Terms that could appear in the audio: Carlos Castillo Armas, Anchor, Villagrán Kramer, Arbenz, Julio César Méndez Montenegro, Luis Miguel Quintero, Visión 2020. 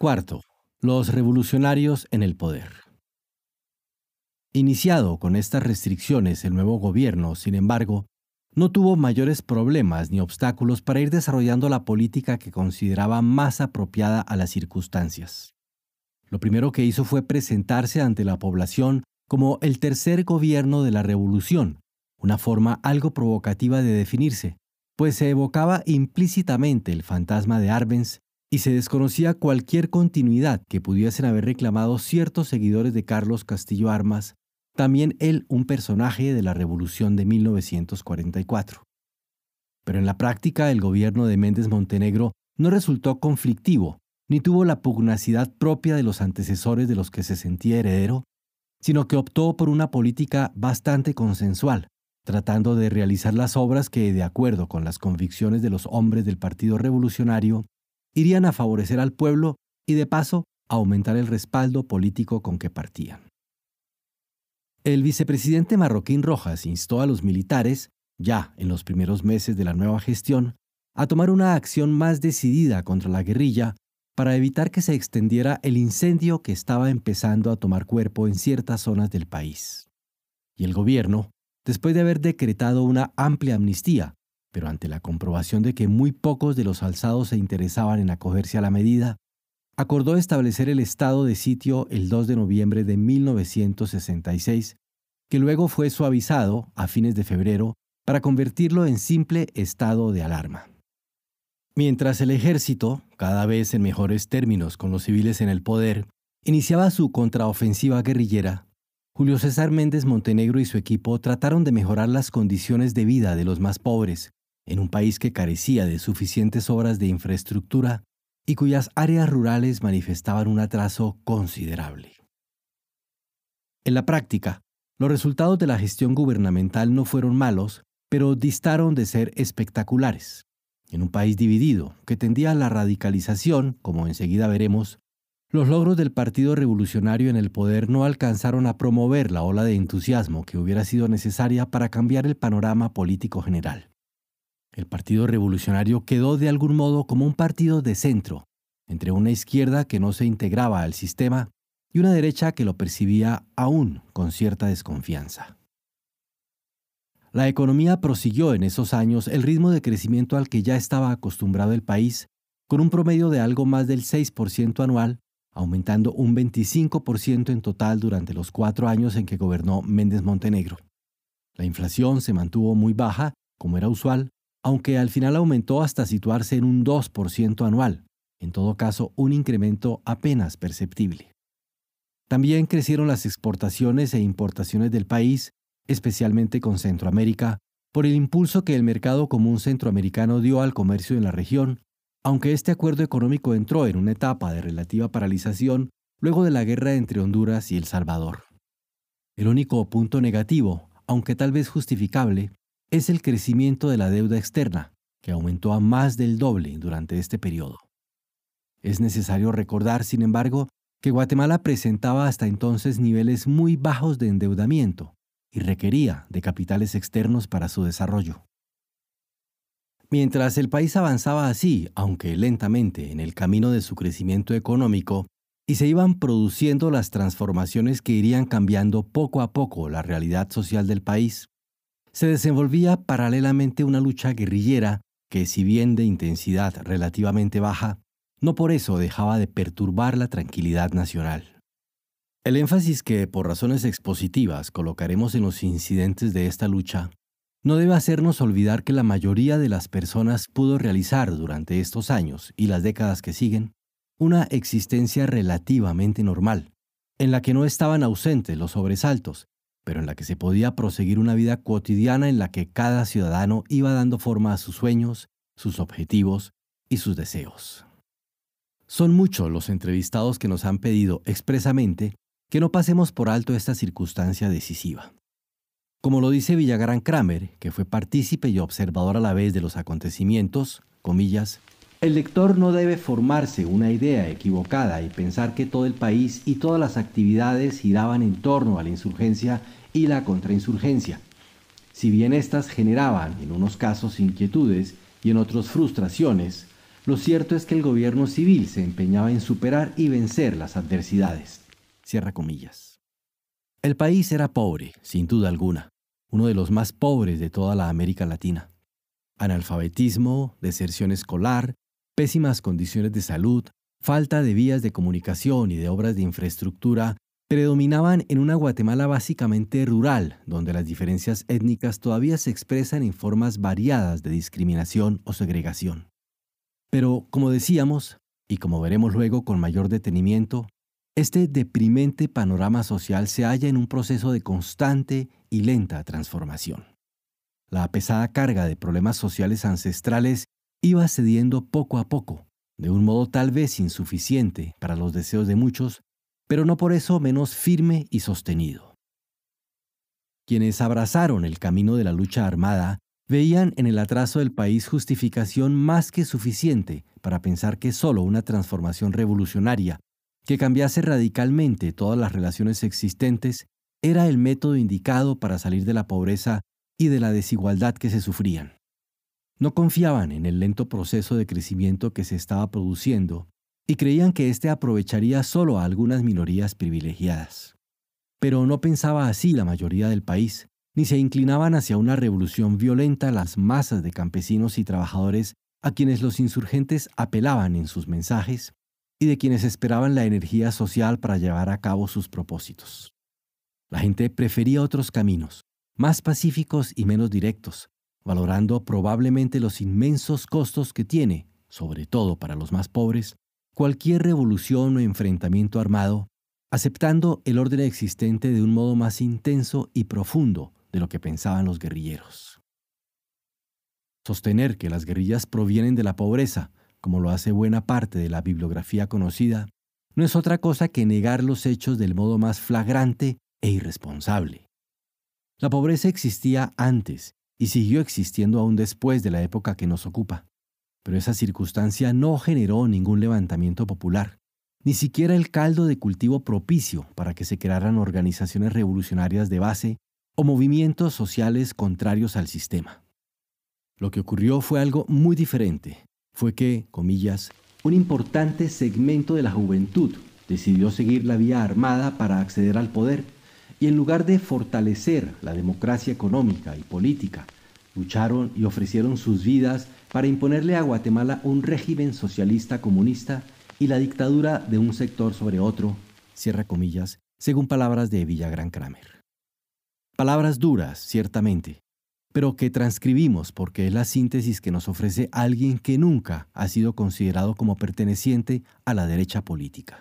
Cuarto, los revolucionarios en el poder. Iniciado con estas restricciones, el nuevo gobierno, sin embargo, no tuvo mayores problemas ni obstáculos para ir desarrollando la política que consideraba más apropiada a las circunstancias. Lo primero que hizo fue presentarse ante la población como el tercer gobierno de la revolución, una forma algo provocativa de definirse, pues se evocaba implícitamente el fantasma de Arbenz y se desconocía cualquier continuidad que pudiesen haber reclamado ciertos seguidores de Carlos Castillo Armas, también él un personaje de la Revolución de 1944. Pero en la práctica el gobierno de Méndez Montenegro no resultó conflictivo, ni tuvo la pugnacidad propia de los antecesores de los que se sentía heredero, sino que optó por una política bastante consensual, tratando de realizar las obras que, de acuerdo con las convicciones de los hombres del Partido Revolucionario, irían a favorecer al pueblo y, de paso, a aumentar el respaldo político con que partían. El vicepresidente Marroquín Rojas instó a los militares, ya en los primeros meses de la nueva gestión, a tomar una acción más decidida contra la guerrilla para evitar que se extendiera el incendio que estaba empezando a tomar cuerpo en ciertas zonas del país. Y el gobierno, después de haber decretado una amplia amnistía, pero ante la comprobación de que muy pocos de los alzados se interesaban en acogerse a la medida, acordó establecer el estado de sitio el 2 de noviembre de 1966, que luego fue suavizado a fines de febrero para convertirlo en simple estado de alarma. Mientras el ejército, cada vez en mejores términos con los civiles en el poder, iniciaba su contraofensiva guerrillera, Julio César Méndez Montenegro y su equipo trataron de mejorar las condiciones de vida de los más pobres, en un país que carecía de suficientes obras de infraestructura y cuyas áreas rurales manifestaban un atraso considerable. En la práctica, los resultados de la gestión gubernamental no fueron malos, pero distaron de ser espectaculares. En un país dividido, que tendía a la radicalización, como enseguida veremos, los logros del Partido Revolucionario en el poder no alcanzaron a promover la ola de entusiasmo que hubiera sido necesaria para cambiar el panorama político general. El Partido Revolucionario quedó de algún modo como un partido de centro, entre una izquierda que no se integraba al sistema y una derecha que lo percibía aún con cierta desconfianza. La economía prosiguió en esos años el ritmo de crecimiento al que ya estaba acostumbrado el país, con un promedio de algo más del 6% anual, aumentando un 25% en total durante los 4 años en que gobernó Méndez Montenegro. La inflación se mantuvo muy baja, como era usual, aunque al final aumentó hasta situarse en un 2% anual, en todo caso un incremento apenas perceptible. También crecieron las exportaciones e importaciones del país, especialmente con Centroamérica, por el impulso que el mercado común centroamericano dio al comercio en la región, aunque este acuerdo económico entró en una etapa de relativa paralización luego de la guerra entre Honduras y El Salvador. El único punto negativo, aunque tal vez justificable, es el crecimiento de la deuda externa, que aumentó a más del doble durante este periodo. Es necesario recordar, sin embargo, que Guatemala presentaba hasta entonces niveles muy bajos de endeudamiento y requería de capitales externos para su desarrollo. Mientras el país avanzaba así, aunque lentamente, en el camino de su crecimiento económico, y se iban produciendo las transformaciones que irían cambiando poco a poco la realidad social del país, se desenvolvía paralelamente una lucha guerrillera que, si bien de intensidad relativamente baja, no por eso dejaba de perturbar la tranquilidad nacional. El énfasis que, por razones expositivas, colocaremos en los incidentes de esta lucha no debe hacernos olvidar que la mayoría de las personas pudo realizar durante estos años y las décadas que siguen una existencia relativamente normal, en la que no estaban ausentes los sobresaltos, pero en la que se podía proseguir una vida cotidiana en la que cada ciudadano iba dando forma a sus sueños, sus objetivos y sus deseos. Son muchos los entrevistados que nos han pedido expresamente que no pasemos por alto esta circunstancia decisiva. Como lo dice Villagrán Kramer, que fue partícipe y observador a la vez de los acontecimientos, comillas, el lector no debe formarse una idea equivocada y pensar que todo el país y todas las actividades giraban en torno a la insurgencia y la contrainsurgencia. Si bien éstas generaban en unos casos inquietudes y en otros frustraciones, Lo cierto es que el gobierno civil se empeñaba en superar y vencer las adversidades. Cierra comillas. El país era pobre, sin duda alguna, uno de los más pobres de toda la América Latina. Analfabetismo, deserción escolar, pésimas condiciones de salud, falta de vías de comunicación y de obras de infraestructura predominaban en una Guatemala básicamente rural, donde las diferencias étnicas todavía se expresan en formas variadas de discriminación o segregación. Pero, como decíamos, y como veremos luego con mayor detenimiento, este deprimente panorama social se halla en un proceso de constante y lenta transformación. La pesada carga de problemas sociales ancestrales iba cediendo poco a poco, de un modo tal vez insuficiente para los deseos de muchos, pero no por eso menos firme y sostenido. Quienes abrazaron el camino de la lucha armada veían en el atraso del país justificación más que suficiente para pensar que solo una transformación revolucionaria, que cambiase radicalmente todas las relaciones existentes, era el método indicado para salir de la pobreza y de la desigualdad que se sufrían. No confiaban en el lento proceso de crecimiento que se estaba produciendo y creían que éste aprovecharía solo a algunas minorías privilegiadas. Pero no pensaba así la mayoría del país, ni se inclinaban hacia una revolución violenta las masas de campesinos y trabajadores a quienes los insurgentes apelaban en sus mensajes y de quienes esperaban la energía social para llevar a cabo sus propósitos. La gente prefería otros caminos, más pacíficos y menos directos, valorando probablemente los inmensos costos que tiene, sobre todo para los más pobres, cualquier revolución o enfrentamiento armado, aceptando el orden existente de un modo más intenso y profundo de lo que pensaban los guerrilleros. Sostener que las guerrillas provienen de la pobreza, como lo hace buena parte de la bibliografía conocida, no es otra cosa que negar los hechos del modo más flagrante e irresponsable. La pobreza existía antes y siguió existiendo aún después de la época que nos ocupa. Pero esa circunstancia no generó ningún levantamiento popular, ni siquiera el caldo de cultivo propicio para que se crearan organizaciones revolucionarias de base o movimientos sociales contrarios al sistema. Lo que ocurrió fue algo muy diferente. Fue que, comillas, un importante segmento de la juventud decidió seguir la vía armada para acceder al poder y en lugar de fortalecer la democracia económica y política, lucharon y ofrecieron sus vidas para imponerle a Guatemala un régimen socialista comunista y la dictadura de un sector sobre otro, cierra comillas, según palabras de Villagrán Kramer. Palabras duras, ciertamente, pero que transcribimos porque es la síntesis que nos ofrece alguien que nunca ha sido considerado como perteneciente a la derecha política.